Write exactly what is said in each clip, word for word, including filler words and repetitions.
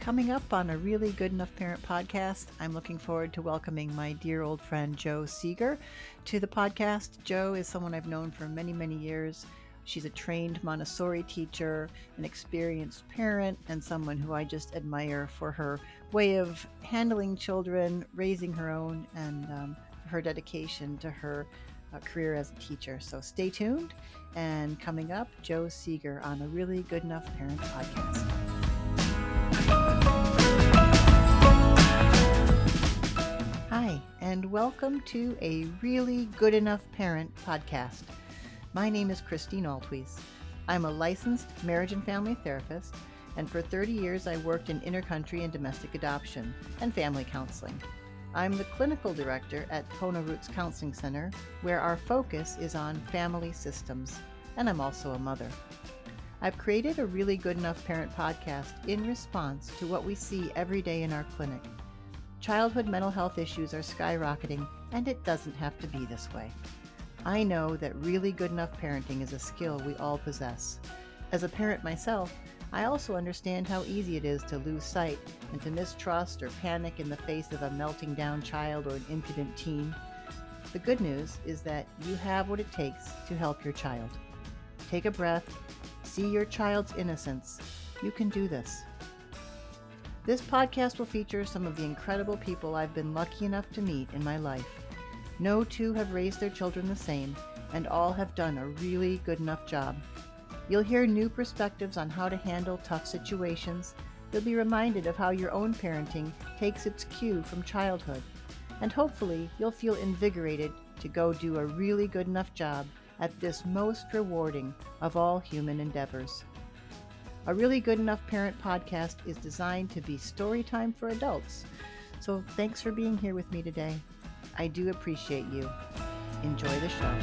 Coming up on A Really Good Enough Parent podcast, I'm looking forward to welcoming my dear old friend Jo Seager to the podcast. Jo is someone I've known for many, many years. She's a trained Montessori teacher, an experienced parent, and someone who I just admire for her way of handling children, raising her own, and um, her dedication to her uh, career as a teacher. So stay tuned. And coming up, Jo Seager on A Really Good Enough Parent podcast. Hi, and welcome to A Really Good Enough Parent podcast. My name is Christine Altwees. I'm a licensed marriage and family therapist, and for thirty years I worked in intercountry and domestic adoption and family counseling. I'm the clinical director at Pono Roots Counseling Center, where our focus is on family systems, and I'm also a mother. I've created A Really Good Enough Parent podcast in response to what we see every day in our clinic. Childhood mental health issues are skyrocketing, and it doesn't have to be this way. I know that really good enough parenting is a skill we all possess. As a parent myself, I also understand how easy it is to lose sight and to mistrust or panic in the face of a melting down child or an impudent teen. The good news is that you have what it takes to help your child. Take a breath, see your child's innocence. You can do this. This podcast will feature some of the incredible people I've been lucky enough to meet in my life. No two have raised their children the same, and all have done a really good enough job. You'll hear new perspectives on how to handle tough situations. You'll be reminded of how your own parenting takes its cue from childhood. And hopefully, you'll feel invigorated to go do a really good enough job at this most rewarding of all human endeavors. A Really Good Enough Parent podcast is designed to be story time for adults. So thanks for being here with me today. I do appreciate you. Enjoy the show.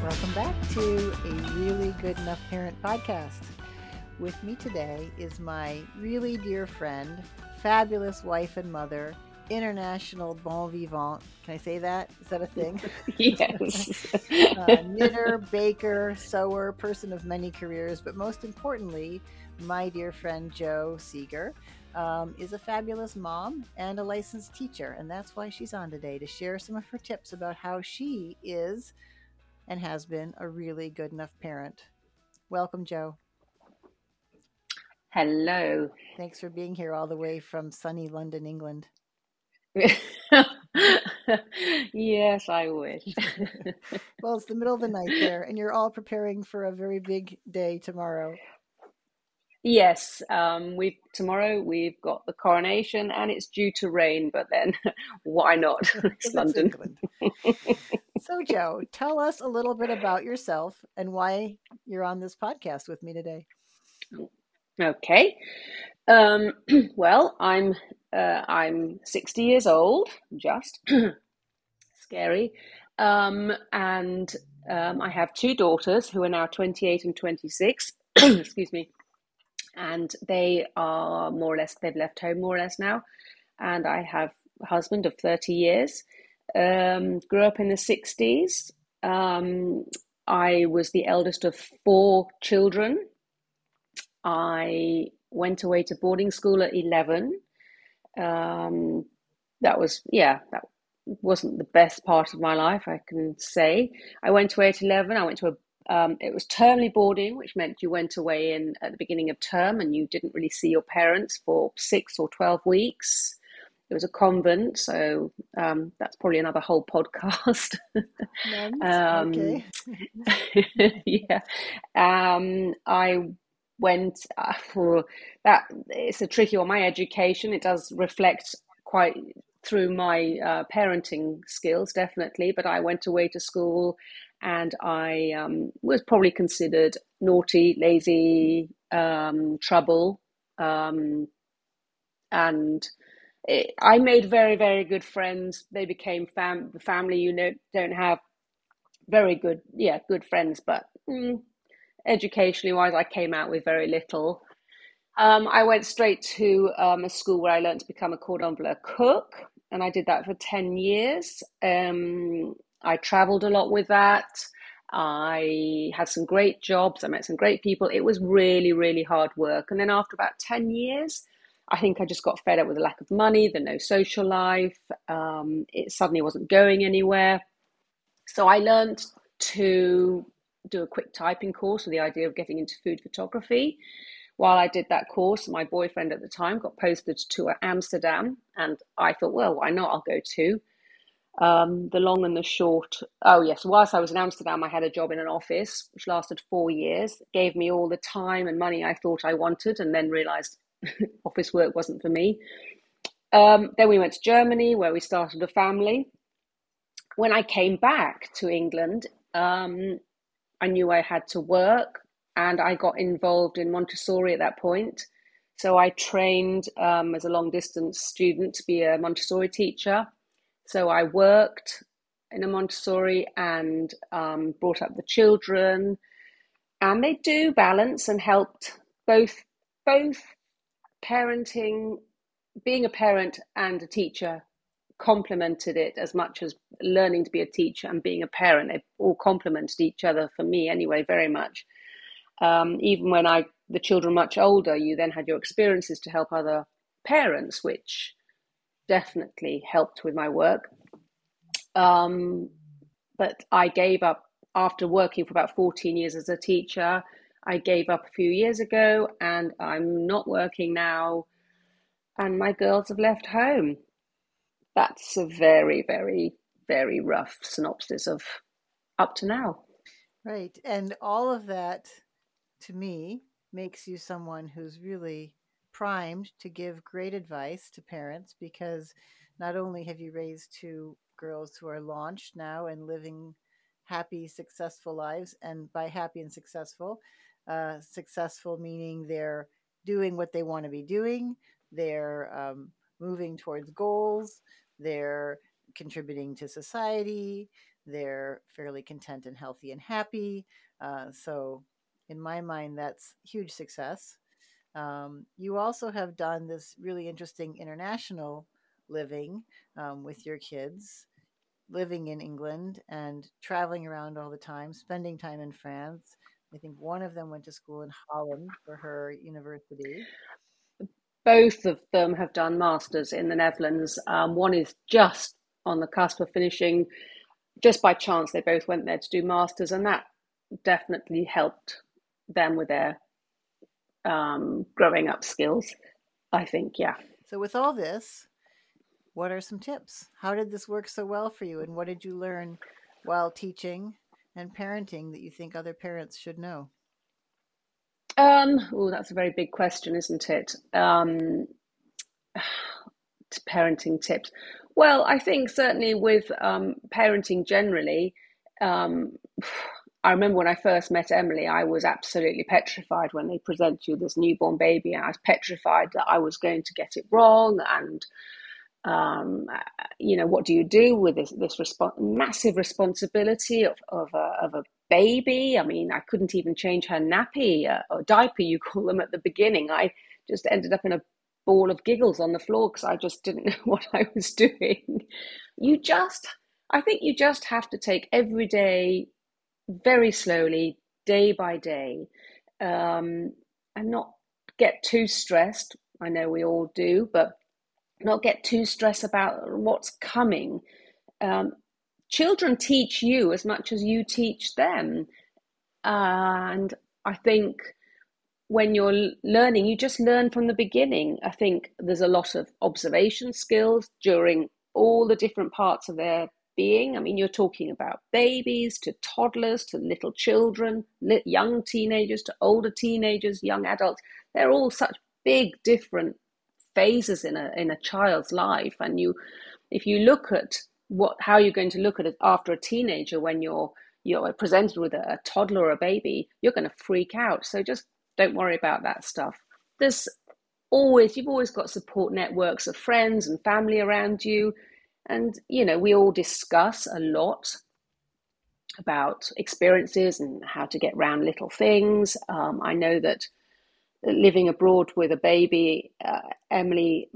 Welcome back to A Really Good Enough Parent podcast. With me today is my really dear friend, fabulous wife and mother, international bon vivant. Can I say that? Is that a thing? Yes. uh, knitter, baker, sewer, person of many careers, but most importantly, my dear friend Jo Seager um, is a fabulous mom and a licensed teacher, and that's why she's on today to share some of her tips about how she is and has been a really good enough parent. Welcome, Jo. Hello. Thanks for being here all the way from sunny London, England. Yes, I wish. Well, it's the middle of the night there, and you're all preparing for a very big day tomorrow. Yes, um, we tomorrow we've got the coronation, and it's due to rain, but then why not? It's London. So, Jo, tell us a little bit about yourself and why you're on this podcast with me today. Okay. Um, well, I'm uh, I'm sixty years old, just scary, um, and um, I have two daughters who are now twenty-eight and twenty-six. Excuse me, and they are more or less they've left home more or less now, and I have a husband of thirty years. Um, grew up in the sixties. Um, I was the eldest of four children. I went away to boarding school at eleven. Um, that was, yeah, that wasn't the best part of my life, I can say. I went away at eleven. I went to a, um, it was termly boarding, which meant you went away in at the beginning of term and you didn't really see your parents for six or twelve weeks. It was a convent, so um, that's probably another whole podcast. um, okay. yeah. Um, I went uh, for that. It's a tricky one. My education, it does reflect quite through my uh, parenting skills, definitely. But I went away to school, and I um, was probably considered naughty, lazy, um, trouble, um, and it, I made very, very good friends. They became fam- the family. You know, don't have very good, yeah, good friends, but. Mm, Educationally wise, I came out with very little. Um, I went straight to um, a school where I learned to become a cordon bleu cook, and I did that for ten years. Um, I traveled a lot with that. I had some great jobs. I met some great people. It was really, really hard work. And then after about ten years, I think I just got fed up with the lack of money, the no social life. Um, it suddenly wasn't going anywhere. So I learned to do a quick typing course with the idea of getting into food photography. While I did that course, my boyfriend at the time got posted to Amsterdam, and I thought, well, why not? I'll go too. Um, the long and the short. Oh, yes. Whilst I was in Amsterdam, I had a job in an office, which lasted four years. It gave me all the time and money I thought I wanted, and then realized office work wasn't for me. Um, then we went to Germany, where we started a family. When I came back to England, um, I knew I had to work, and I got involved in Montessori at that point. So I trained um, as a long distance student to be a Montessori teacher. So I worked in a Montessori and um, brought up the children, and they do balance and helped both, both parenting, being a parent and a teacher complemented it as much as learning to be a teacher and being a parent. They all complemented each other for me anyway, very much. Um, even when I, the children much older, you then had your experiences to help other parents, which definitely helped with my work. Um, but I gave up after working for about fourteen years as a teacher. I gave up a few years ago, and I'm not working now, and my girls have left home. That's a very, very, very rough synopsis of up to now. Right. And all of that, to me, makes you someone who's really primed to give great advice to parents, because not only have you raised two girls who are launched now and living happy, successful lives, and by happy and successful, uh, successful meaning they're doing what they want to be doing, they're um, moving towards goals, they're contributing to society, they're fairly content and healthy and happy. Uh, so in my mind, that's huge success. Um, you also have done this really interesting international living um, with your kids, living in England and traveling around all the time, spending time in France. I think one of them went to school in Holland for her university. Both of them have done masters in the Netherlands. Um, one is just on the cusp of finishing. Just by chance, they both went there to do masters, and that definitely helped them with their um, growing up skills, I think. Yeah. So with all this, what are some tips? How did this work so well for you? And what did you learn while teaching and parenting that you think other parents should know? Um, oh, that's a very big question, isn't it? Um, parenting tips. Well, I think certainly with um, parenting generally, um, I remember when I first met Emily, I was absolutely petrified when they present you this newborn baby. And I was petrified that I was going to get it wrong. And, um, you know, what do you do with this, this resp- massive responsibility of, of, a, of a baby? I mean, I couldn't even change her nappy uh, or diaper, you call them, at the beginning. I just ended up in a ball of giggles on the floor because I just didn't know what I was doing. You just, I think you just have to take every day very slowly, day by day, um, and not get too stressed. I know we all do, but not get too stressed about what's coming. Um, children teach you as much as you teach them. And I think when you're learning, you just learn from the beginning. I think there's a lot of observation skills during all the different parts of their being. I mean, you're talking about babies to toddlers to little children, young teenagers to older teenagers, young adults. They're all such big, different phases in a in a child's life. And you, if you look at what how you're going to look at it after a teenager when you're you're presented with a, a toddler or a baby, you're going to freak out. So just don't worry about that stuff. There's always you've always got support networks of friends and family around you. And, you know, we all discuss a lot about experiences and how to get round little things. Um, I know that living abroad with a baby, uh, Emily,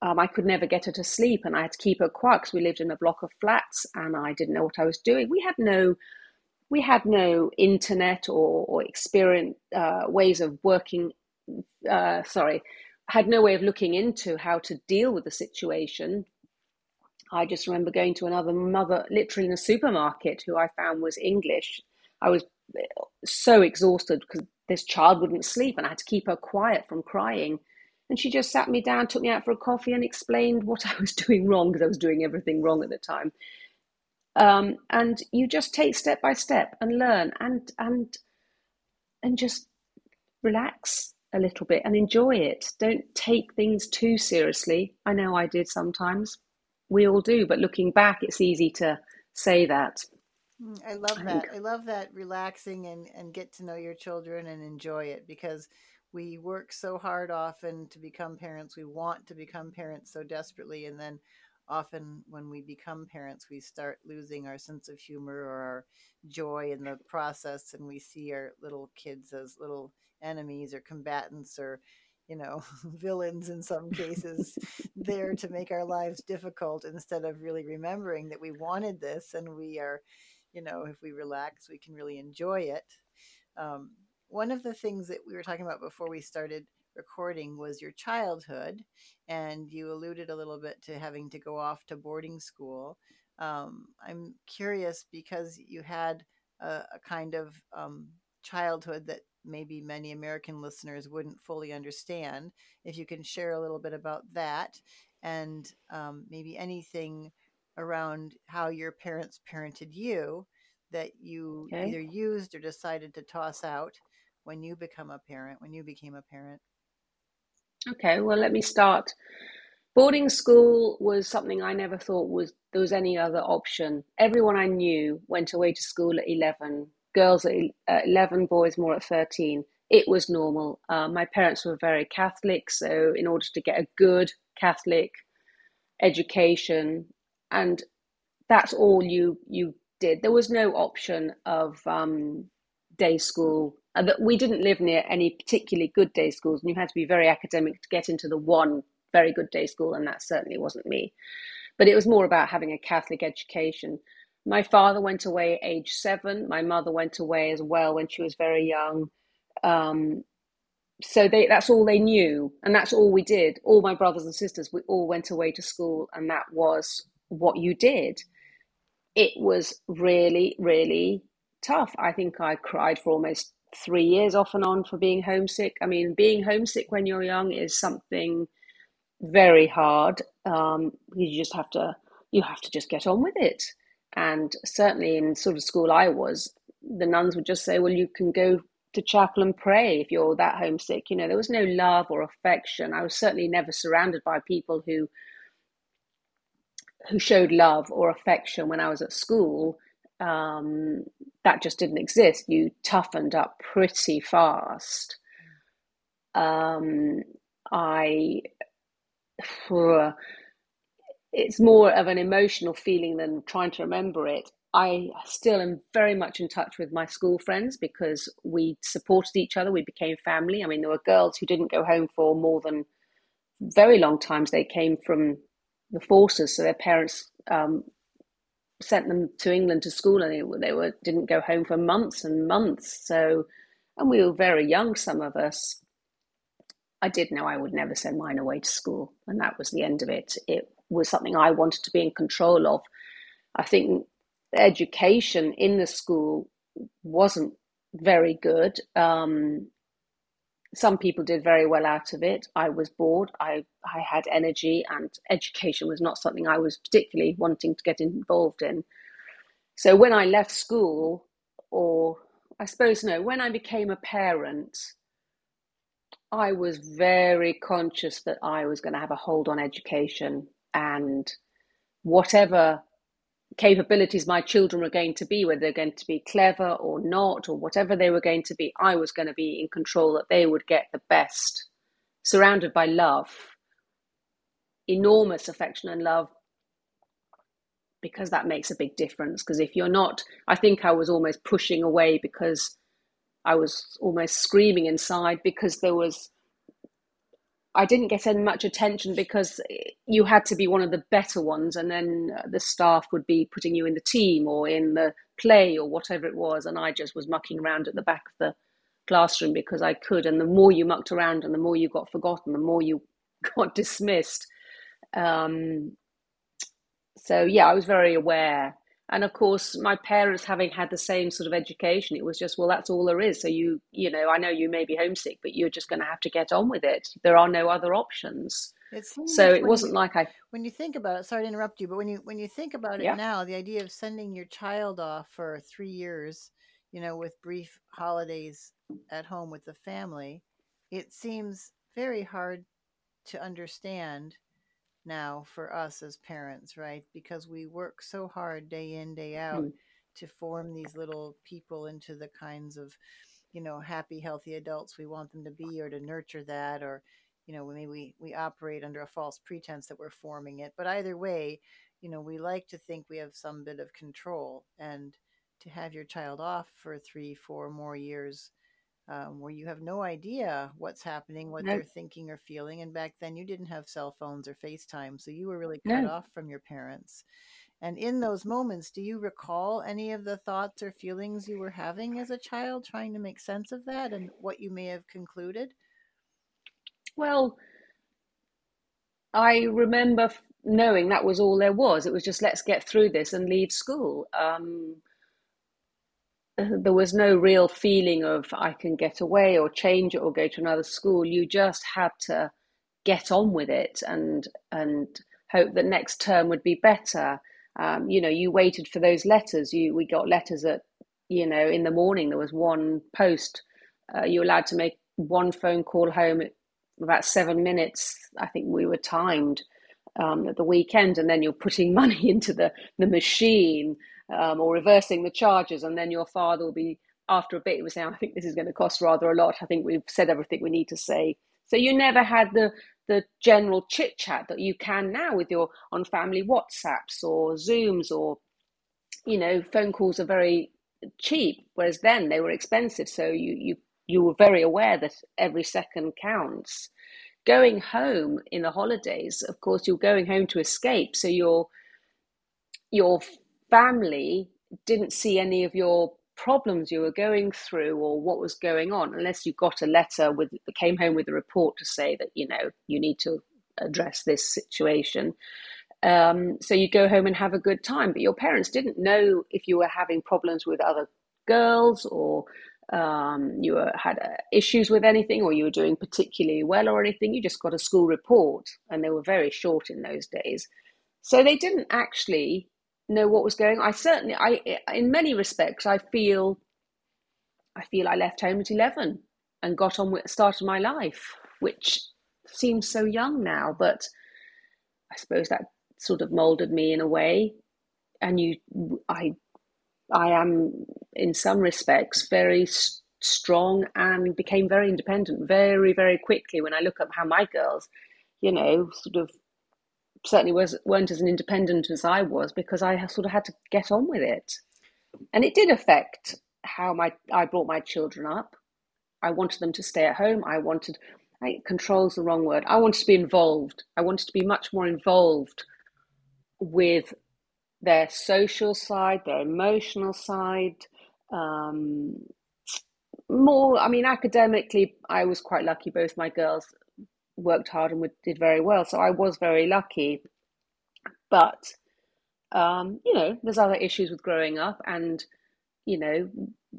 um, I could never get her to sleep, and I had to keep her quiet because we lived in a block of flats and I didn't know what I was doing. We had no we had no internet or, or experience, uh, ways of working, uh, sorry, had no way of looking into how to deal with the situation. I just remember going to another mother, literally in a supermarket, who I found was English. I was so exhausted because this child wouldn't sleep and I had to keep her quiet from crying. And she just sat me down, took me out for a coffee and explained what I was doing wrong, because I was doing everything wrong at the time. Um, and you just take step by step and learn and and and just relax a little bit and enjoy it. Don't take things too seriously. I know I did sometimes. We all do, but looking back, it's easy to say that. I love I that. I love that relaxing and, and get to know your children and enjoy it, because we work so hard often to become parents. We want to become parents so desperately. And then often when we become parents, we start losing our sense of humor or our joy in the process. And we see our little kids as little enemies or combatants or, you know, villains in some cases, there to make our lives difficult, instead of really remembering that we wanted this, and we are, you know, if we relax, we can really enjoy it. Um, one of the things that we were talking about before we started recording was your childhood, and you alluded a little bit to having to go off to boarding school. Um, I'm curious, because you had a, a kind of um, childhood that maybe many American listeners wouldn't fully understand, if you can share a little bit about that, and um, maybe anything around how your parents parented you that you okay. either used or decided to toss out when you become a parent, when you became a parent. Okay, well, let me start. Boarding school was something I never thought was there was any other option. Everyone I knew went away to school at eleven. Girls at eleven, boys more at thirteen. It was normal. Uh, my parents were very Catholic, so in order to get a good Catholic education, and that's all you you did. There was no option of um, day school. We didn't live near any particularly good day schools, and you had to be very academic to get into the one very good day school, and that certainly wasn't me. But it was more about having a Catholic education. My father went away at age seven. My mother went away as well when she was very young. Um, so they, that's all they knew. And that's all we did. All my brothers and sisters, we all went away to school. And that was what you did. It was really, really tough. I think I cried for almost three years off and on for being homesick. I mean, being homesick when you're young is something very hard. Um, you just have to, you have to just get on with it. And certainly in sort of school I was, the nuns would just say, well, you can go to chapel and pray if you're that homesick. You know, there was no love or affection. I was certainly never surrounded by people who who showed love or affection when I was at school. Um, that just didn't exist. You toughened up pretty fast. Um, I... For, It's more of an emotional feeling than trying to remember it. I still am very much in touch with my school friends because we supported each other. We became family. I mean, there were girls who didn't go home for more than very long times. They came from the forces, so their parents um, sent them to England to school, and they, they were didn't go home for months and months. So, and we were very young, some of us. I did know I would never send mine away to school, and that was the end of it. It was something I wanted to be in control of. I think education in the school wasn't very good. Um, some people did very well out of it. I was bored. I, I had energy, and education was not something I was particularly wanting to get involved in. So when I left school, or I suppose, no, when I became a parent, I was very conscious that I was going to have a hold on education, and whatever capabilities my children were going to be, whether they're going to be clever or not, or whatever they were going to be, I was going to be in control, that they would get the best, surrounded by love, enormous affection and love, because that makes a big difference. Because if you're not, I think I was almost pushing away because I was almost screaming inside because there was, I didn't get any much attention because you had to be one of the better ones. And then the staff would be putting you in the team or in the play or whatever it was. And I just was mucking around at the back of the classroom because I could. And the more you mucked around and the more you got forgotten, the more you got dismissed. Um, so, yeah, I was very aware. And of course, my parents having had the same sort of education, it was just, well, that's all there is. So you, you know, I know you may be homesick, but you're just going to have to get on with it. There are no other options. It's so it wasn't you, like I. When you think about it, sorry to interrupt you, but when you when you think about it yeah. now, the idea of sending your child off for three years, you know, with brief holidays at home with the family, it seems very hard to understand now for us as parents, right? Because we work so hard day in, day out mm. to form these little people into the kinds of, you know, happy, healthy adults we want them to be, or to nurture that, or, you know, maybe we, we operate under a false pretense that we're forming it. But either way, you know, we like to think we have some bit of control. And to have your child off for three, four more years Um, where you have no idea what's happening, what no. they're thinking or feeling. And back then you didn't have cell phones or FaceTime. So you were really cut no. off from your parents. And in those moments, do you recall any of the thoughts or feelings you were having as a child, trying to make sense of that and what you may have concluded? Well, I remember knowing that was all there was. It was just, let's get through this and leave school. Um, There was no real feeling of I can get away or change it or go to another school. You just had to get on with it and and hope that next term would be better. Um, you know, you waited for those letters. You we got letters at, you know, in the morning. There was one post. Uh, you were allowed to make one phone call home at about seven minutes. I think we were timed um, at the weekend, and then you're putting money into the, the machine. Um, or reversing the charges, and then your father will be, after a bit, he was saying, I think this is going to cost rather a lot. I think we've said everything we need to say. So you never had the the general chit chat that you can now with your on family WhatsApps or Zooms, or, you know, phone calls are very cheap, whereas then they were expensive. So you you you were very aware that every second counts. Going home in the holidays, of course, you're going home to escape. So you're you're family didn't see any of your problems you were going through or what was going on, unless you got a letter with that came home with a report to say that, you know, you need to address this situation. Um, so you go home and have a good time, but your parents didn't know if you were having problems with other girls or um, you were, had uh, issues with anything, or you were doing particularly well or anything. You just got a school report, and they were very short in those days. So they didn't actually know what was going on. I certainly, I in many respects, I feel, I feel I left home at eleven and got on with, started my life, which seems so young now, but I suppose that sort of molded me in a way. And you, I, I am in some respects very st- strong and became very independent very, very quickly. When I look at how my girls, you know, sort of certainly was, weren't as independent as I was, because I sort of had to get on with it. And it did affect how my I brought my children up. I wanted them to stay at home. I wanted, I, control's the wrong word. I wanted to be involved. I wanted to be much more involved with their social side, their emotional side. Um, more, I mean, academically, I was quite lucky. Both my girls worked hard and did very well, so I was very lucky. But um you know, there's other issues with growing up, and you know,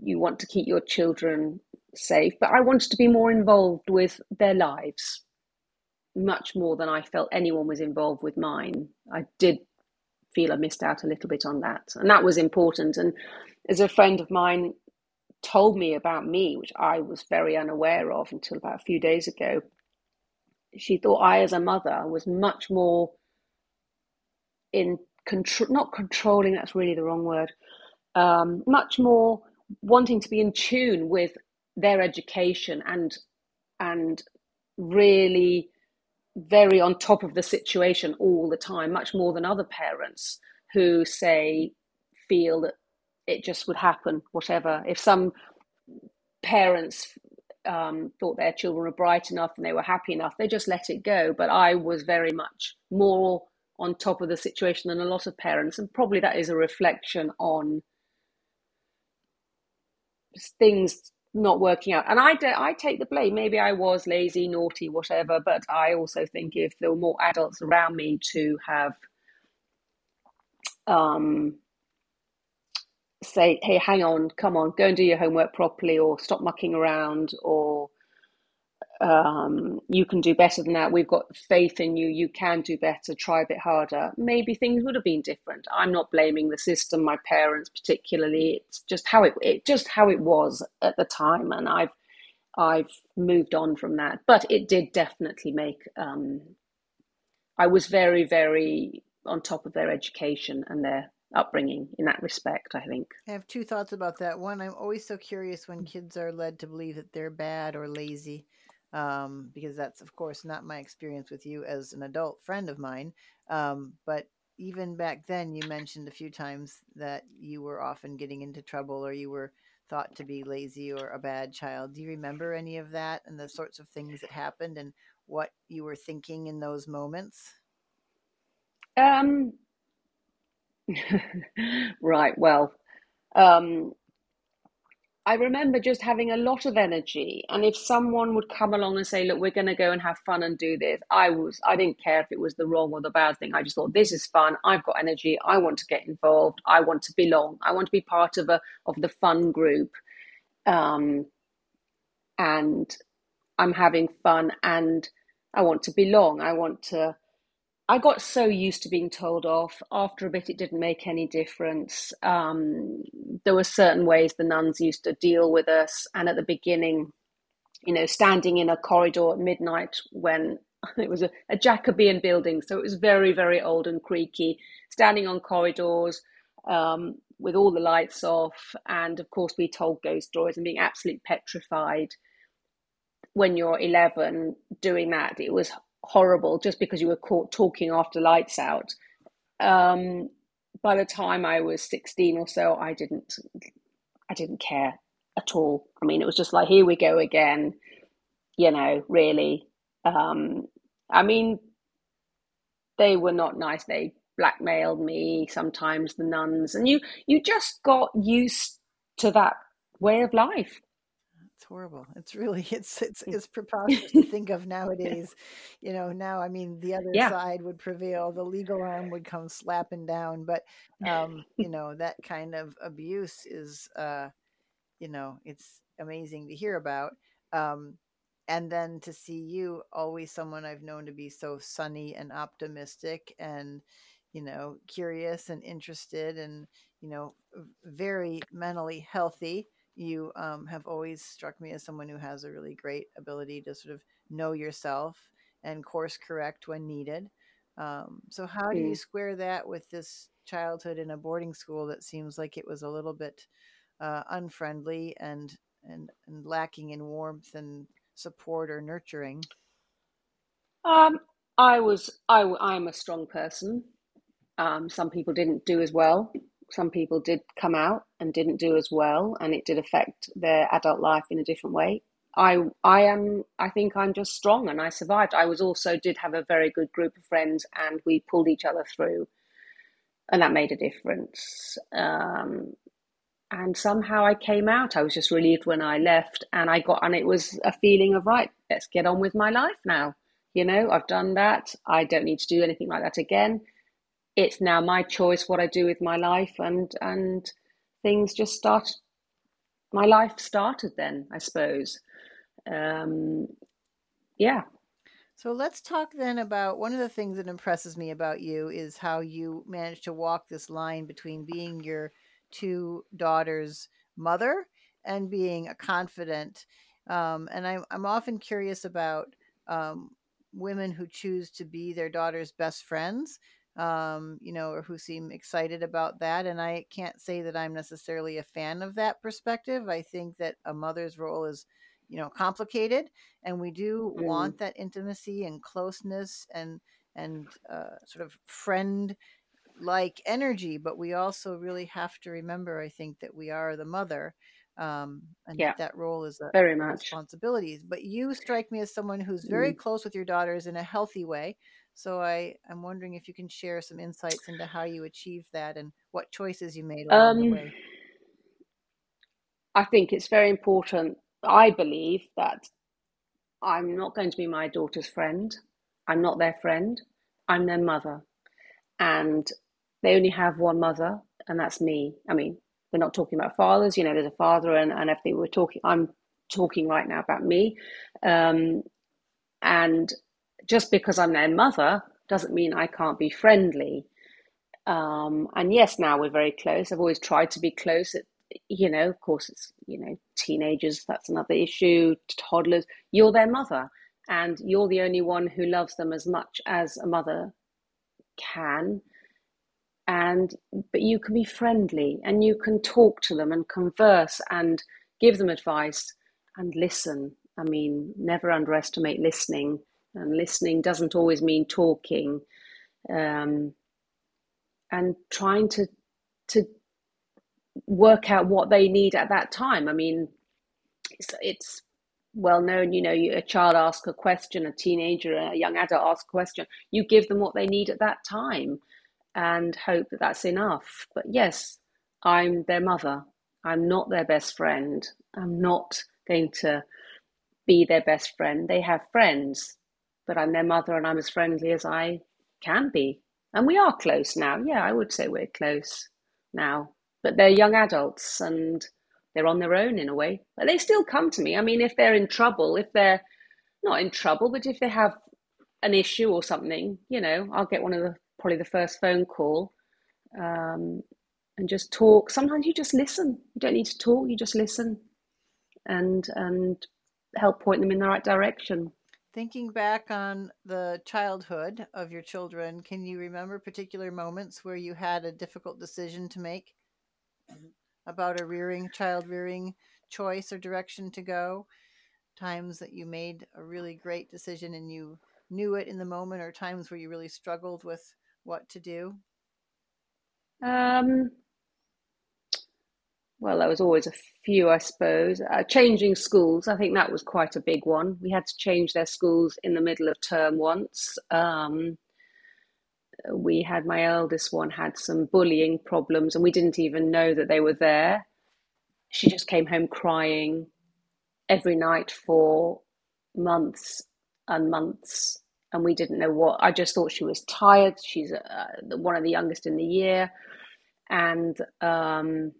you want to keep your children safe, but I wanted to be more involved with their lives, much more than I felt anyone was involved with mine. I did feel I missed out a little bit on that, and that was important. And as a friend of mine told me about me, which I was very unaware of until about a few days ago, she thought I, as a mother, was much more in control, not controlling, that's really the wrong word, um, much more wanting to be in tune with their education and and really very on top of the situation all the time, much more than other parents who say, feel that it just would happen, whatever. If some parents um, thought their children were bright enough and they were happy enough, they just let it go. But I was very much more on top of the situation than a lot of parents. And probably that is a reflection on things not working out. And I, do, I take the blame. Maybe I was lazy, naughty, whatever. But I also think if there were more adults around me to have, um, say, hey, hang on, come on, go and do your homework properly, or stop mucking around, or um, you can do better than that. We've got faith in you. You can do better. Try a bit harder. Maybe things would have been different. I'm not blaming the system, my parents particularly. It's just how it, it just how it was at the time. And I've, I've moved on from that, but it did definitely make, um, I was very, very on top of their education and their upbringing in that respect, I think. I have two thoughts about that. One, I'm always so curious when kids are led to believe that they're bad or lazy, um, because that's, of course, not my experience with you as an adult friend of mine. Um, but even back then, you mentioned a few times that you were often getting into trouble, or you were thought to be lazy or a bad child. Do you remember any of that and the sorts of things that happened and what you were thinking in those moments? Um. Right. Well, um, I remember just having a lot of energy, and if someone would come along and say, look, we're going to go and have fun and do this, I was, I didn't care if it was the wrong or the bad thing. I just thought, this is fun. I've got energy. I want to get involved. I want to belong. I want to be part of a, of the fun group. Um, and I'm having fun and I want to belong. I want to, I got so used to being told off. After a bit, it didn't make any difference. Um, there were certain ways the nuns used to deal with us. And at the beginning, you know, standing in a corridor at midnight when it was a, a Jacobean building. So it was very, very old and creaky, standing on corridors um, with all the lights off. And of course, we told ghost stories and being absolutely petrified. When you're eleven, doing that, it was horrible, just because you were caught talking after lights out. Um, by the time I was sixteen or so, I didn't, I didn't care at all. I mean, it was just like, here we go again, you know, really. Um, I mean, they were not nice. They blackmailed me sometimes, the nuns, and you, you just got used to that way of life. It's horrible. It's really, it's, it's, it's preposterous to think of nowadays, you know, now, I mean, the other yeah. side would prevail, the legal arm would come slapping down, but, um, you know, that kind of abuse is, uh, you know, it's amazing to hear about. Um, and then to see you, always someone I've known to be so sunny and optimistic and, you know, curious and interested and, you know, very mentally healthy. You um, have always struck me as someone who has a really great ability to sort of know yourself and course correct when needed. Um, so how do you square that with this childhood in a boarding school that seems like it was a little bit uh, unfriendly and, and and lacking in warmth and support or nurturing? Um, I was I I'm a strong person. Um, some people didn't do as well. Some people did come out and didn't do as well, and it did affect their adult life in a different way. I I am I think I'm just strong, and I survived. I was also did have a very good group of friends, and we pulled each other through, and that made a difference. Um, and somehow I came out. I was just relieved when I left, and I got and it was a feeling of, right, let's get on with my life now. You know, I've done that. I don't need to do anything like that again. It's now my choice what I do with my life, and and things just start. My life started then, I suppose. Um, yeah. So let's talk then about one of the things that impresses me about you is how you managed to walk this line between being your two daughters' mother and being a confidant. Um, and I'm I'm often curious about um, women who choose to be their daughters' best friends. Um, you know, or who seem excited about that. And I can't say that I'm necessarily a fan of that perspective. I think that a mother's role is, you know, complicated, and we do mm. want that intimacy and closeness and, and, uh, sort of friend like energy, but we also really have to remember, I think, that we are the mother. Um, and yeah, that role is a very much responsibilities. But you strike me as someone who's very mm. close with your daughters in a healthy way. So I, I'm wondering if you can share some insights into how you achieved that and what choices you made along um, the way. I think it's very important. I believe that I'm not going to be my daughter's friend. I'm not their friend. I'm their mother. And they only have one mother, and that's me. I mean, we're not talking about fathers, you know, there's a father and, and everything. We're talking, I'm talking right now about me. Um, and just because I'm their mother doesn't mean I can't be friendly. Um, and yes, now we're very close. I've always tried to be close. It, you know, of course, it's, you know, teenagers, that's another issue. Toddlers, you're their mother, and you're the only one who loves them as much as a mother can. And but you can be friendly, and you can talk to them and converse and give them advice and listen. I mean, never underestimate listening, and listening doesn't always mean talking, um, and trying to to work out what they need at that time. I mean, it's, it's well known, you know, you, a child asks a question, a teenager, a young adult asks a question, you give them what they need at that time and hope that that's enough. But yes, I'm their mother. I'm not their best friend. I'm not going to be their best friend. They have friends, but I'm their mother, and I'm as friendly as I can be. And we are close now. Yeah, I would say we're close now. But they're young adults and they're on their own in a way. But they still come to me. I mean, if they're in trouble, if they're not in trouble, but if they have an issue or something, you know, I'll get one of the, probably the first phone call, um, and just talk. Sometimes you just listen. You don't need to talk. You just listen and and help point them in the right direction. Thinking back on the childhood of your children, can you remember particular moments where you had a difficult decision to make about a rearing, child rearing choice or direction to go? Times that you made a really great decision and you knew it in the moment, or times where you really struggled with what to do? Um, well, there was always a few, I suppose. Uh, changing schools, I think that was quite a big one. We had to change their schools in the middle of term once. Um, we had, my eldest one had some bullying problems, and we didn't even know that they were there. She just came home crying every night for months and months, and we didn't know what. I just thought she was tired. She's uh, one of the youngest in the year, and um,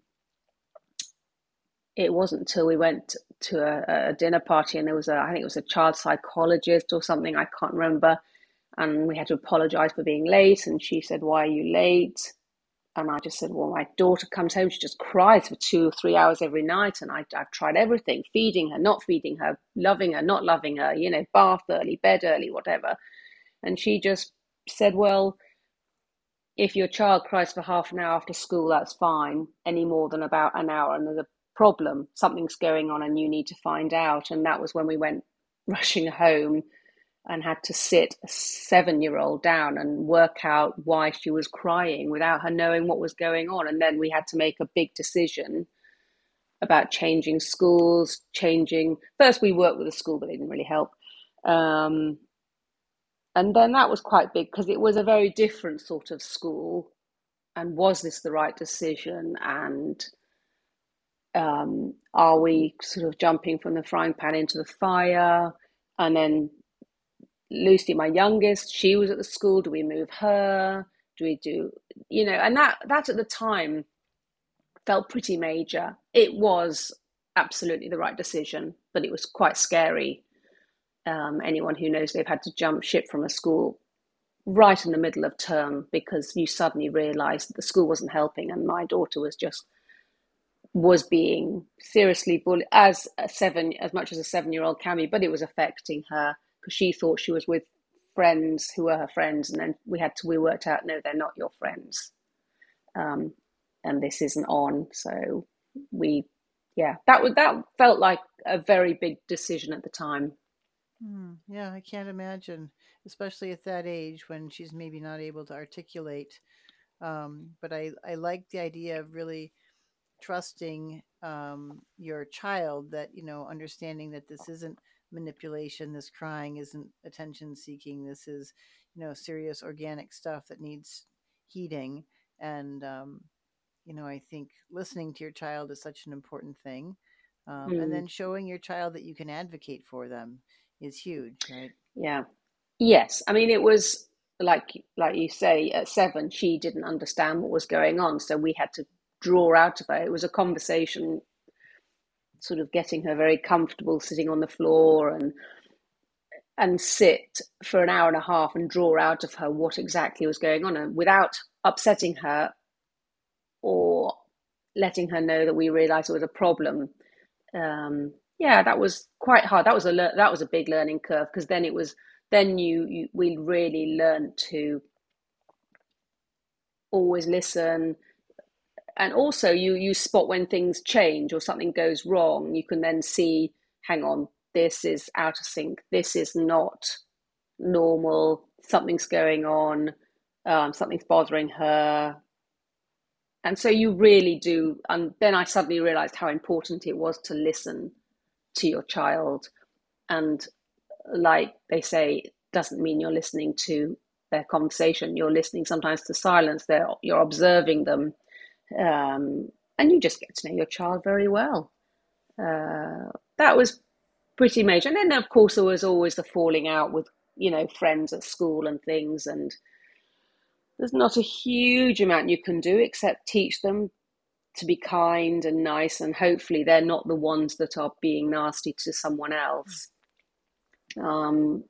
it wasn't until we went to a, a dinner party, and there was a, I think it was a child psychologist or something, I can't remember, and we had to apologise for being late, and she said, "Why are you late?" And I just said, "Well, my daughter comes home, she just cries for two or three hours every night, and I, I've tried everything, feeding her, not feeding her, loving her, not loving her, you know, bath early, bed early, whatever." And she just said, "Well, if your child cries for half an hour after school, that's fine. Any more than about an hour, and there's a problem, something's going on, and you need to find out." And that was when we went rushing home and had to sit a seven-year-old down and work out why she was crying without her knowing what was going on. And then we had to make a big decision about changing schools, changing... First, we worked with the school, but they didn't really help. Um, and then that was quite big, because it was a very different sort of school. And was this the right decision? And um, are we sort of jumping from the frying pan into the fire? And then... Lucy, my youngest, she was at the school. Do we move her? Do we do, you know, and that, that at the time felt pretty major. It was absolutely the right decision, but it was quite scary. Um, anyone who knows they've had to jump ship from a school right in the middle of term, because you suddenly realise that the school wasn't helping, and my daughter was just, was being seriously bullied as a seven, as much as a seven-year-old can be, but it was affecting her. Because she thought she was with friends who were her friends, and then we had to, we worked out, no, they're not your friends, um, and this isn't on. So we, yeah, that was, that felt like a very big decision at the time. Mm, yeah, I can't imagine, especially at that age when she's maybe not able to articulate. Um, but I, I like the idea of really trusting um, your child, that, you know, understanding that this isn't manipulation, this crying isn't attention seeking, this is, you know, serious organic stuff that needs heating. And, um, you know, I think listening to your child is such an important thing. Um, mm. And then showing your child that you can advocate for them is huge, right? Yeah. Yes. I mean, it was like, like you say, at seven, she didn't understand what was going on. So we had to draw out of her. It was a conversation, sort of getting her very comfortable, sitting on the floor and and sit for an hour and a half and draw out of her what exactly was going on, and without upsetting her or letting her know that we realized it was a problem. Um, yeah, that was quite hard. That was a le- that was a big learning curve, because then it was then you, you we really learned to always listen. And also you, you spot when things change or something goes wrong. You can then see, hang on, this is out of sync. This is not normal. Something's going on. Um, something's bothering her. And so you really do. And then I suddenly realized how important it was to listen to your child. And like they say, it doesn't mean you're listening to their conversation. You're listening sometimes to silence. They're, you're observing them. Um, and you just get to know your child very well. Uh, that was pretty major. And then, of course, there was always the falling out with, you know, friends at school and things. And there's not a huge amount you can do except teach them to be kind and nice. And hopefully they're not the ones that are being nasty to someone else. Um,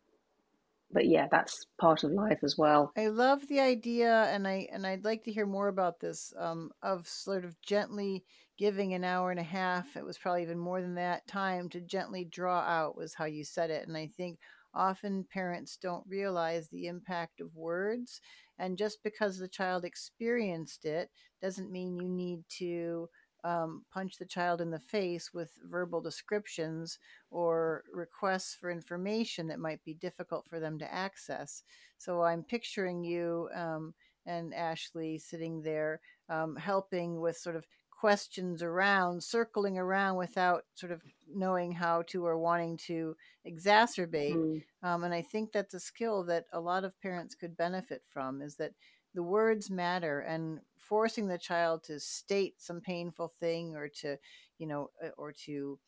But yeah, that's part of life as well. I love the idea, and I and I'd like to hear more about this. Um, of sort of gently giving an hour and a half. It was probably even more than that time to gently draw out, was how you said it. And I think often parents don't realize the impact of words. And just because the child experienced it doesn't mean you need to Um, punch the child in the face with verbal descriptions or requests for information that might be difficult for them to access. So I'm picturing you um, and Ashley sitting there um, helping with sort of questions around, circling around without sort of knowing how to or wanting to exacerbate. Mm. Um, and I think that's a skill that a lot of parents could benefit from, is that the words matter, and forcing the child to state some painful thing or to, you know, or to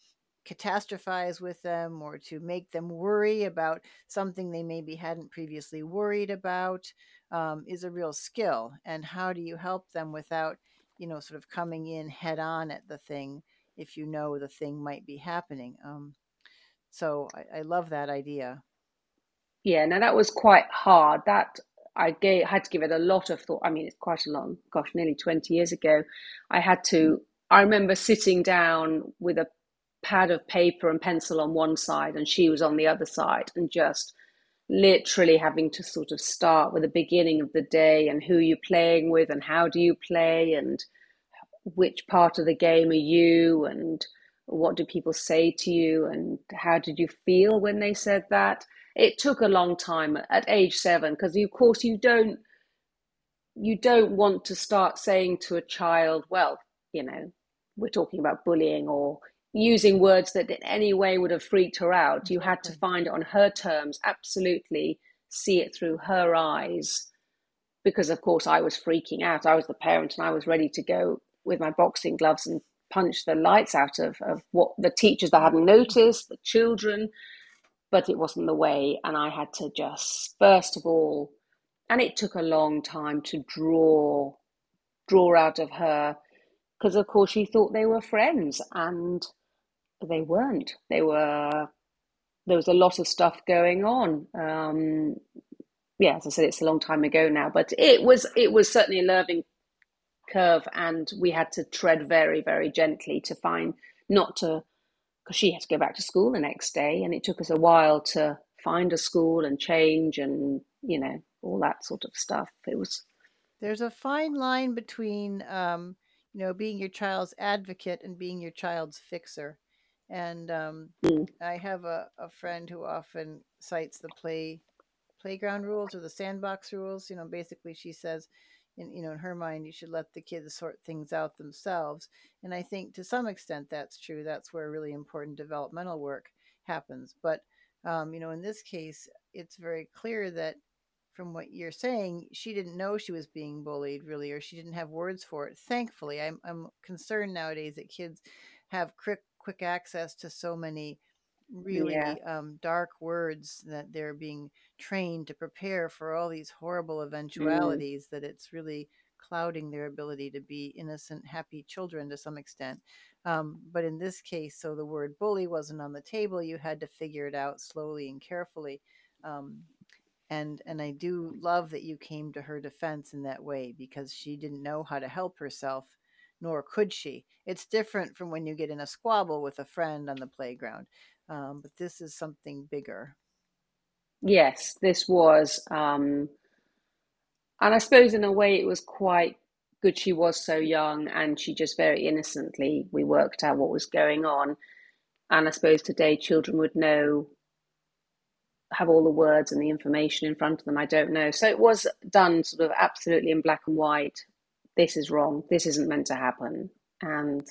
catastrophize with them or to make them worry about something they maybe hadn't previously worried about um, is a real skill. And how do you help them without, you know, sort of coming in head on at the thing if you know the thing might be happening? Um, so I, I love that idea. Yeah, no, that was quite hard. That, I gave, had to give it a lot of thought. I mean, it's quite a long, gosh, nearly twenty years ago. I had to, I remember sitting down with a pad of paper and pencil on one side and she was on the other side, and just literally having to sort of start with the beginning of the day and who you're playing with and how do you play and which part of the game are you and what do people say to you and how did you feel when they said that? It took a long time at age seven, because of course you don't you don't want to start saying to a child, well, you know, we're talking about bullying, or using words that in any way would have freaked her out. You had to find it on her terms, absolutely see it through her eyes, because of course I was freaking out. I was the parent and I was ready to go with my boxing gloves and punch the lights out of, of what the teachers that hadn't noticed, the children. But it wasn't the way, and I had to just, first of all, and it took a long time to draw, draw out of her, because of course she thought they were friends, and they weren't. They were. There was a lot of stuff going on. Um, yeah, as I said, it's a long time ago now, but it was it was certainly a learning curve, and we had to tread very, very gently to find not to. Because she had to go back to school the next day, and it took us a while to find a school and change and, you know, all that sort of stuff. It was. There's a fine line between, um, you know, being your child's advocate and being your child's fixer. And um, mm. I have a, a friend who often cites the play playground rules or the sandbox rules. You know, basically she says, in, you know, in her mind, you should let the kids sort things out themselves. And I think to some extent that's true. That's where really important developmental work happens. But, um, you know, in this case, it's very clear that from what you're saying, she didn't know she was being bullied really, or she didn't have words for it. Thankfully, I'm, I'm concerned nowadays that kids have quick, quick access to so many really yeah. um, dark words that they're being trained to prepare for all these horrible eventualities mm-hmm. that it's really clouding their ability to be innocent, happy children to some extent. Um, but in this case, so the word bully wasn't on the table. You had to figure it out slowly and carefully. Um, and, and I do love that you came to her defense in that way, because she didn't know how to help herself, nor could she. It's different from when you get in a squabble with a friend on the playground. Um, but this is something bigger. Yes, this was. Um, and I suppose in a way it was quite good. She was so young and she just very innocently, we worked out what was going on. And I suppose today children would know, have all the words and the information in front of them. I don't know. So it was done sort of absolutely in black and white. This is wrong. This isn't meant to happen. And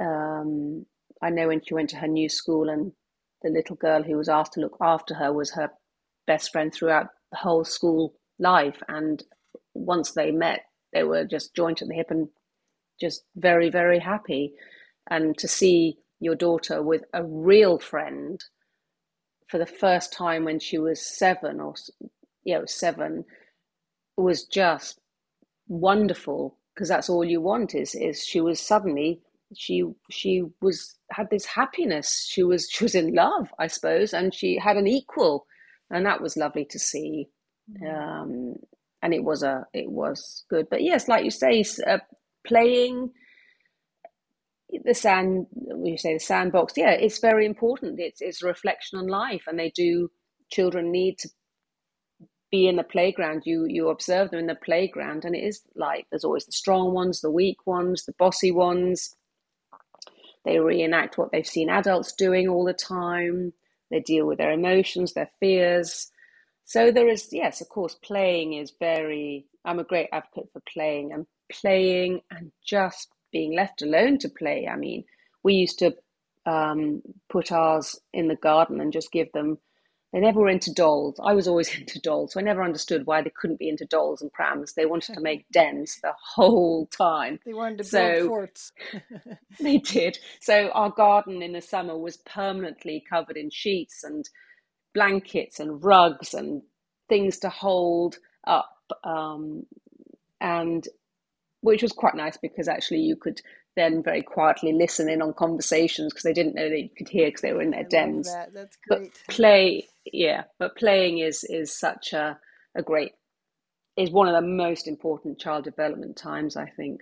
um I know when she went to her new school and the little girl who was asked to look after her was her best friend throughout the whole school life. And once they met, they were just joined at the hip and just very, very happy. And to see your daughter with a real friend for the first time when she was seven or, you know, seven was just wonderful, because that's all you want is, is she was suddenly... she she was had this happiness, she was she was in love, I suppose, and she had an equal, and that was lovely to see. Um and it was a it was good. But yes, like you say, uh, playing the sand you say the sandbox, yeah, it's very important. It's it's a reflection on life, and they do children need to be in the playground. You you observe them in the playground, and it is like there's always the strong ones, the weak ones, the bossy ones. They reenact what they've seen adults doing all the time. They deal with their emotions, their fears. So there is, yes, of course, playing is very, I'm a great advocate for playing and playing and just being left alone to play. I mean, we used to um, put ours in the garden and just give them, they never were into dolls. I was always into dolls. So I never understood why they couldn't be into dolls and prams. They wanted to make dens the whole time. They wanted to so, build forts. They did. So our garden in the summer was permanently covered in sheets and blankets and rugs and things to hold up. Um, and which was quite nice, because actually you could then very quietly listen in on conversations, because they didn't know that you could hear, because they were in their I dens. That. That's great. But play, yeah, but playing is is such a, a great, is one of the most important child development times, I think.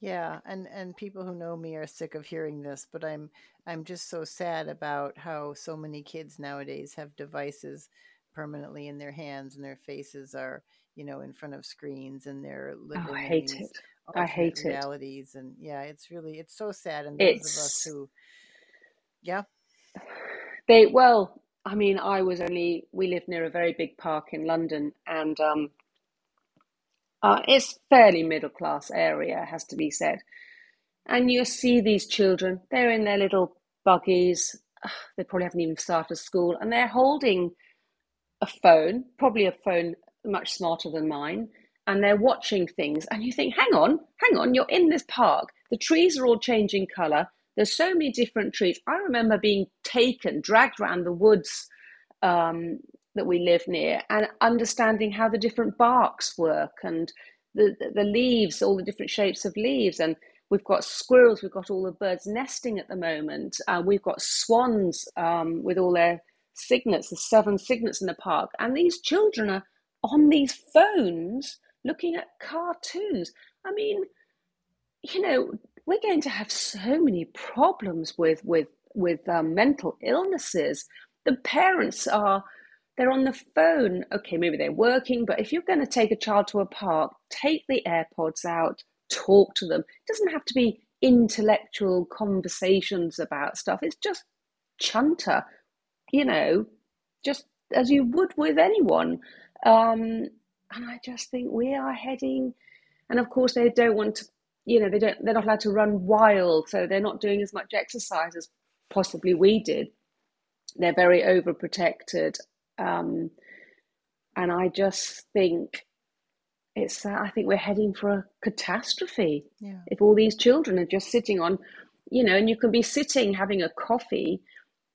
Yeah, and, and people who know me are sick of hearing this, but I'm I'm just so sad about how so many kids nowadays have devices permanently in their hands, and their faces are, you know, in front of screens, and they're living. Oh, I hate it. I hate realities it. And yeah, it's really, it's so sad. And those it's, of us who, yeah. They, well, I mean, I was only, we lived near a very big park in London, and um, uh, it's fairly middle-class area, has to be said. And you see these children, they're in their little buggies. Ugh, they probably haven't even started school, and they're holding a phone, probably a phone much smarter than mine. And they're watching things, and you think, hang on, hang on, you're in this park. The trees are all changing colour. There's so many different trees. I remember being taken, dragged around the woods um, that we live near, and understanding how the different barks work, and the, the leaves, all the different shapes of leaves. And we've got squirrels, we've got all the birds nesting at the moment. Uh, we've got swans um, with all their cygnets, the seven cygnets in the park. And these children are on these phones, looking at cartoons. I mean, you know, we're going to have so many problems with with with um, mental illnesses. The parents are, they're on the phone. Okay, maybe they're working, but if you're going to take a child to a park, take the AirPods out, talk to them. It doesn't have to be intellectual conversations about stuff. It's just chunter, you know, just as you would with anyone. Um, And I just think we are heading, and of course they don't want to, you know, they don't, they're not allowed to run wild. So they're not doing as much exercise as possibly we did. They're very overprotected. Um, and I just think it's, uh, I think we're heading for a catastrophe. Yeah. If all these children are just sitting on, you know, and you can be sitting having a coffee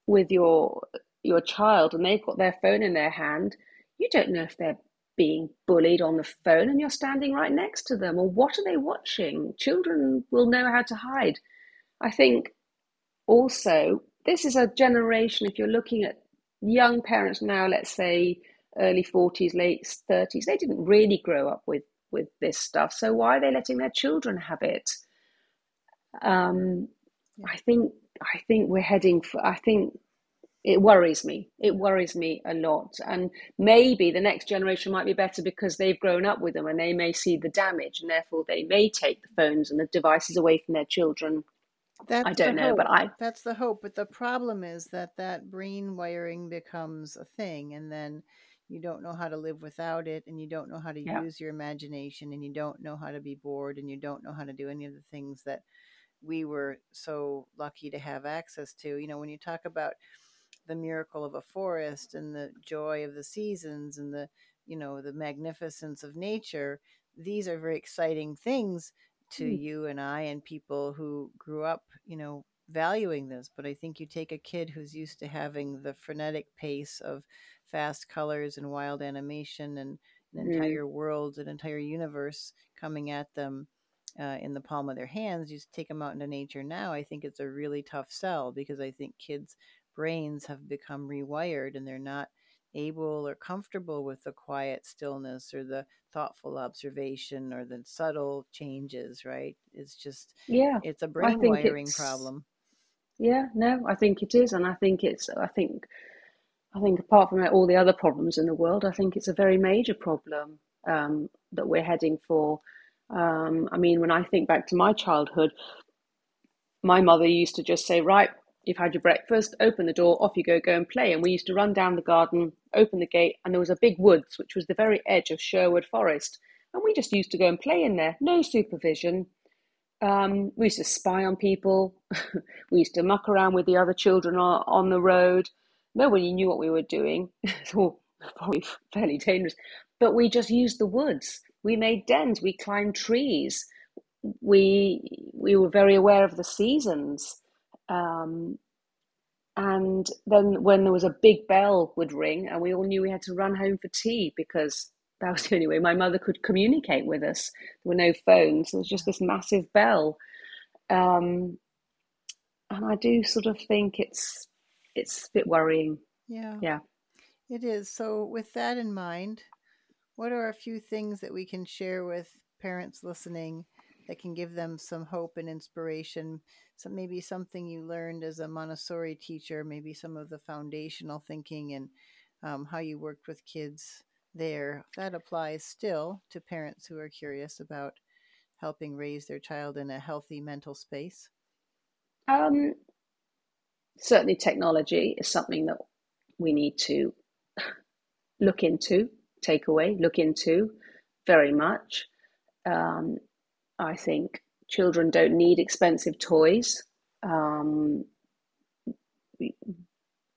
with your your child and they've got their phone in their hand. You don't know if they're being bullied on the phone and you're standing right next to them, or what are they watching? Children will know how to hide. I think also this is a generation, if you're looking at young parents now, let's say early forties, late thirties, they didn't really grow up with, with this stuff. So why are they letting their children have it? Um, I think I think we're heading for, I think it worries me. It worries me a lot. And maybe the next generation might be better because they've grown up with them and they may see the damage, and therefore they may take the phones and the devices away from their children. That's I don't know, hope. but I... That's the hope. But the problem is that that brain wiring becomes a thing, and then you don't know how to live without it, and you don't know how to yeah. use your imagination, and you don't know how to be bored, and you don't know how to do any of the things that we were so lucky to have access to. You know, when you talk about the miracle of a forest and the joy of the seasons and the, you know, the magnificence of nature, these are very exciting things to mm. you and I and people who grew up, you know, valuing this. But I think you take a kid who's used to having the frenetic pace of fast colors and wild animation and an mm. entire world, an entire universe coming at them Uh, in the palm of their hands. You take them out into nature now, I think it's a really tough sell, because I think kids' brains have become rewired and they're not able or comfortable with the quiet stillness or the thoughtful observation or the subtle changes, right? It's just, yeah, it's a brain wiring problem. Yeah, no, I think it is. And I think it's, I think, I think apart from all the other problems in the world, I think it's a very major problem um, that we're heading for. Um, I mean, when I think back to my childhood, my mother used to just say, right, you've had your breakfast, open the door, off you go, go and play. And we used to run down the garden, open the gate, and there was a big woods, which was the very edge of Sherwood Forest. And we just used to go and play in there, no supervision. Um, we used to spy on people. We used to muck around with the other children on, on the road. Nobody knew what we were doing. It's all probably fairly dangerous. But we just used the woods. We made dens, we climbed trees, we we were very aware of the seasons. Um, and then when there was a big bell would ring and we all knew we had to run home for tea, because that was the only way my mother could communicate with us. There were no phones, there was just this massive bell. Um, and I do sort of think it's it's a bit worrying. Yeah. Yeah. It is. So with that in mind, what are a few things that we can share with parents listening that can give them some hope and inspiration? So maybe something you learned as a Montessori teacher, maybe some of the foundational thinking and um, how you worked with kids there. That applies still to parents who are curious about helping raise their child in a healthy mental space. Um, certainly technology is something that we need to look into. Take away, look into very much. Um, I think children don't need expensive toys. Um,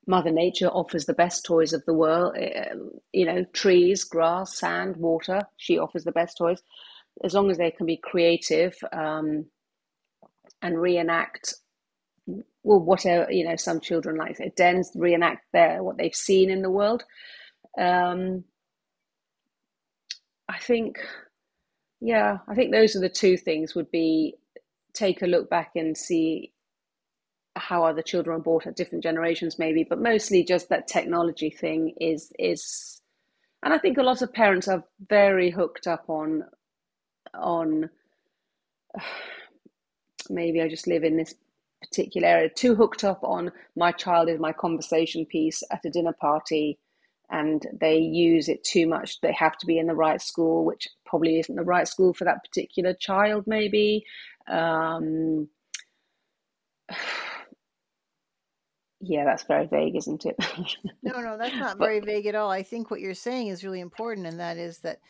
Mother Nature offers the best toys of the world, you know, trees, grass, sand, water. She offers the best toys, as long as they can be creative um, and reenact, well, whatever, you know, some children like their dens, reenact their, what they've seen in the world. Um, I think, yeah, I think those are the two things would be take a look back and see how other children are brought at different generations maybe, but mostly just that technology thing is, is, and I think a lot of parents are very hooked up on, on uh, maybe I just live in this particular area, too hooked up on my child is my conversation piece at a dinner party. And they use it too much. They have to be in the right school, which probably isn't the right school for that particular child, maybe. Um, yeah, that's very vague, isn't it? No, no, that's not very vague at all. I think what you're saying is really important, and that is that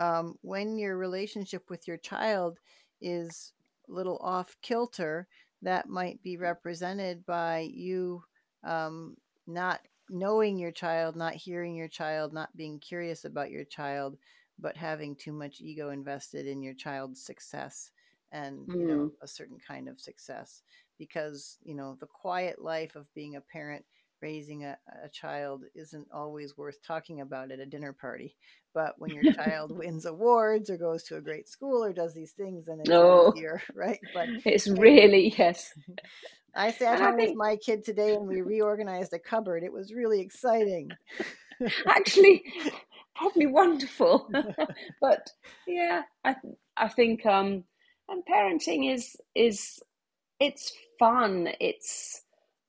um, when your relationship with your child is a little off kilter, that might be represented by you um, not knowing your child, not hearing your child, not being curious about your child, but having too much ego invested in your child's success and, mm. you know, a certain kind of success. Because, you know, the quiet life of being a parent raising a, a child isn't always worth talking about at a dinner party. But when your child wins awards or goes to a great school or does these things, then it's oh, easier, right? But it's really, yes. I sat home with my kid today and we reorganized a cupboard. It was really exciting. Actually, probably wonderful. But yeah, I I think um, and parenting is is it's fun. It's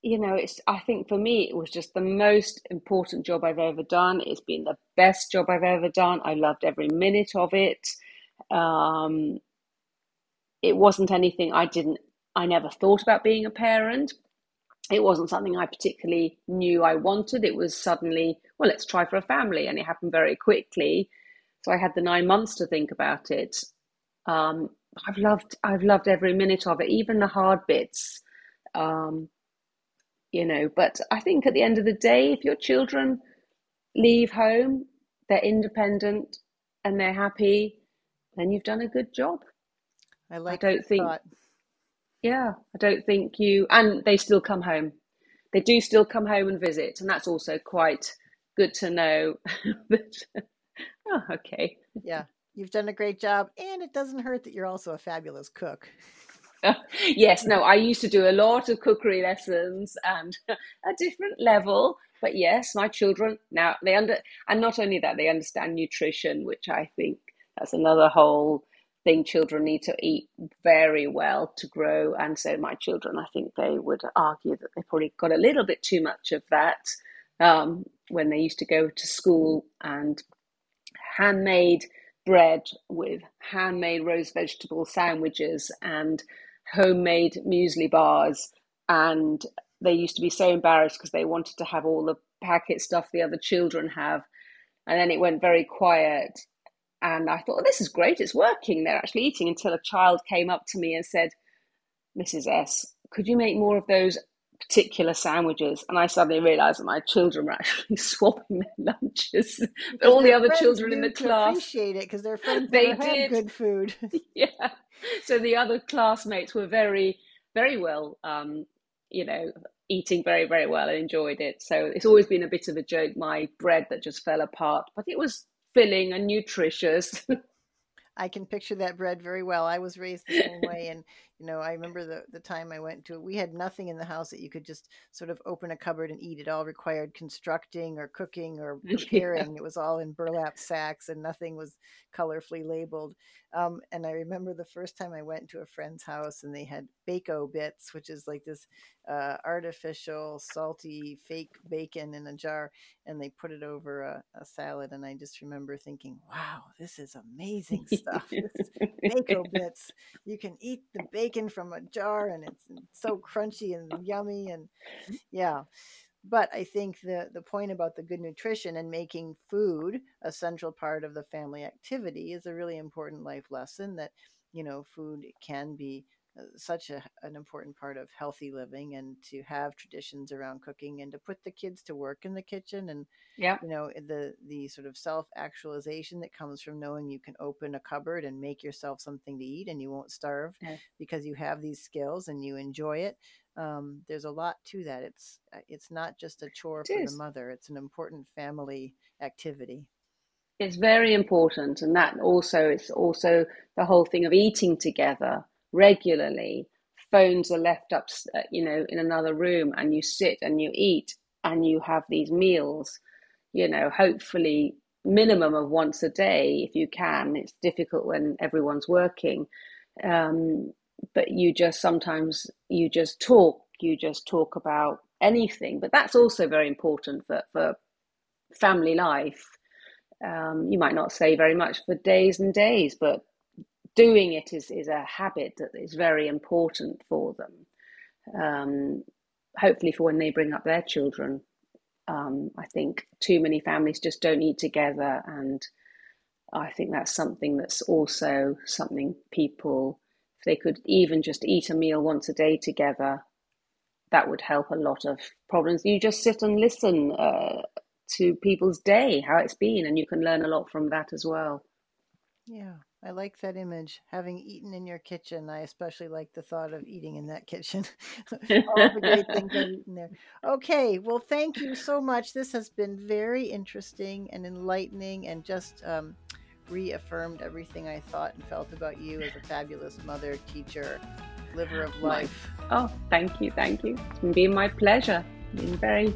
You know, it's. I think for me, it was just the most important job I've ever done. It's been the best job I've ever done. I loved every minute of it. Um, it wasn't anything I didn't, I never thought about being a parent. It wasn't something I particularly knew I wanted. It was suddenly, well, let's try for a family. And it happened very quickly. So I had the nine months to think about it. Um, I've loved, I've loved every minute of it, even the hard bits. Um, You know, but I think at the end of the day, if your children leave home, they're independent and they're happy, then you've done a good job. I like I don't think, thought. Yeah, I don't think you, and they still come home. They do still come home and visit. And that's also quite good to know. But, oh, okay. Yeah, you've done a great job. And it doesn't hurt that you're also a fabulous cook. Yes, no, I used to do a lot of cookery lessons and a different level. But yes, my children now, they under, and not only that, they understand nutrition, which I think that's another whole thing. Children need to eat very well to grow. And so my children, I think they would argue that they probably got a little bit too much of that um, when they used to go to school and handmade bread with handmade roast vegetable sandwiches and homemade muesli bars, and they used to be so embarrassed because they wanted to have all the packet stuff the other children have. And then it went very quiet, and I thought, oh, this is great, it's working, they're actually eating, until a child came up to me and said, Missus S, could you make more of those particular sandwiches? And I suddenly realized that my children were actually swapping their lunches, but all the other children in the class appreciate it because their friends they did good food. Yeah, so the other classmates were very very well um you know eating very very well and enjoyed it. So it's always been a bit of a joke, my bread that just fell apart, but it was filling and nutritious. I can picture that bread very well. I was raised the same way. And, you know, I remember the, the time I went to, we had nothing in the house that you could just sort of open a cupboard and eat. It all required constructing or cooking or preparing. Yeah. It was all in burlap sacks and nothing was colorfully labeled. Um, and I remember the first time I went to a friend's house and they had Bako Bits, which is like this uh, artificial salty fake bacon in a jar. And they put it over a, a salad. And I just remember thinking, wow, this is amazing stuff. Stuff. Bacon bits. You can eat the bacon from a jar and it's so crunchy and yummy. And yeah, but I think the, the point about the good nutrition and making food a central part of the family activity is a really important life lesson that, you know, food can be such a, an important part of healthy living, and to have traditions around cooking and to put the kids to work in the kitchen, and yeah, you know, the the sort of self-actualization that comes from knowing you can open a cupboard and make yourself something to eat and you won't starve. Yeah. Because you have these skills and you enjoy it. Um, there's a lot to that. It's it's not just a chore for the mother. It's an important family activity. It's very important. And that also, it's also the whole thing of eating together regularly. Phones are left up, you know, in another room, and you sit and you eat and you have these meals, you know, hopefully minimum of once a day if you can. It's difficult when everyone's working. Um, but you just sometimes you just talk, you just talk about anything. But that's also very important for, for family life. Um, you might not say very much for days and days, but doing it is, is a habit that is very important for them, um, hopefully for when they bring up their children. Um, I think too many families just don't eat together, and I think that's something that's also something people, if they could even just eat a meal once a day together, that would help a lot of problems. You just sit and listen uh, to people's day, how it's been, and you can learn a lot from that as well. Yeah, I like that image. Having eaten in your kitchen, I especially like the thought of eating in that kitchen. All the great things I've eaten there. Okay, well, thank you so much. This has been very interesting and enlightening, and just um, reaffirmed everything I thought and felt about you as a fabulous mother, teacher, liver of life. Oh, thank you, thank you. It's been my pleasure. It's been very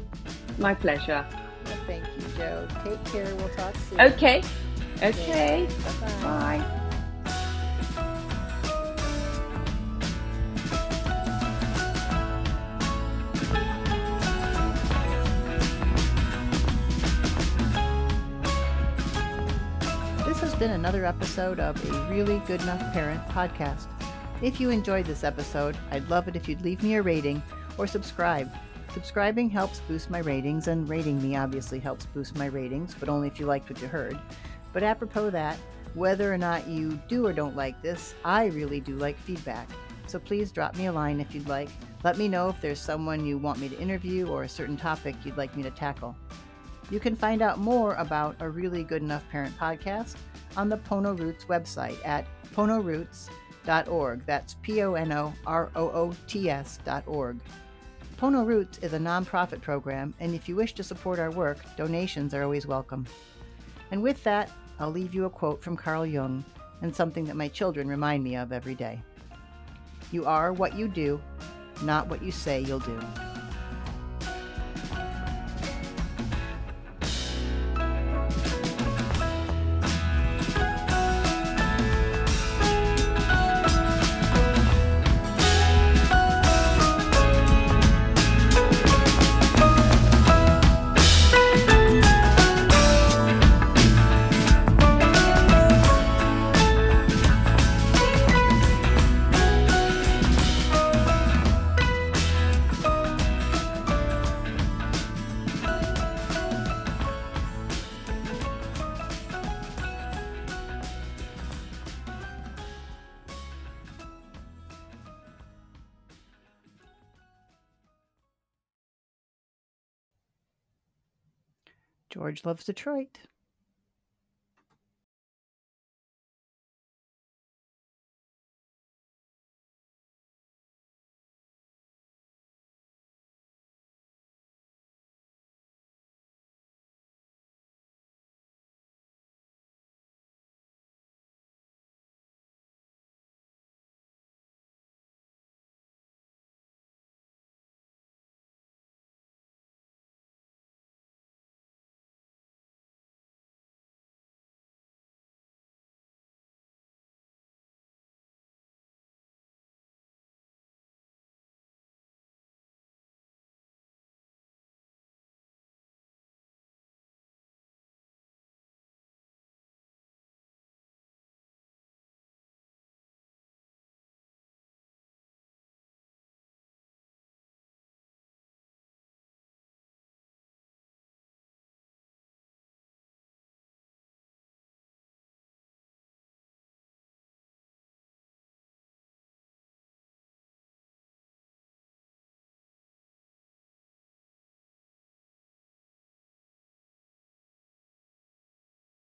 my pleasure. Well, thank you, Jo. Take care. We'll talk soon. Okay. Okay. Bye-bye. Bye. This has been another episode of A Really Good Enough Parent podcast. If you enjoyed this episode, I'd love it if you'd leave me a rating or subscribe. Subscribing helps boost my ratings, and rating me obviously helps boost my ratings, but only if you liked what you heard. But apropos that, whether or not you do or don't like this, I really do like feedback. So please drop me a line if you'd like. Let me know if there's someone you want me to interview or a certain topic you'd like me to tackle. You can find out more about A Really Good Enough Parent podcast on the Pono Roots website at pono roots dot org. That's P O N O R O O T S dot org. Pono Roots is a nonprofit program, and if you wish to support our work, donations are always welcome. And with that, I'll leave you a quote from Carl Jung, and something that my children remind me of every day. You are what you do, not what you say you'll do. George loves Detroit.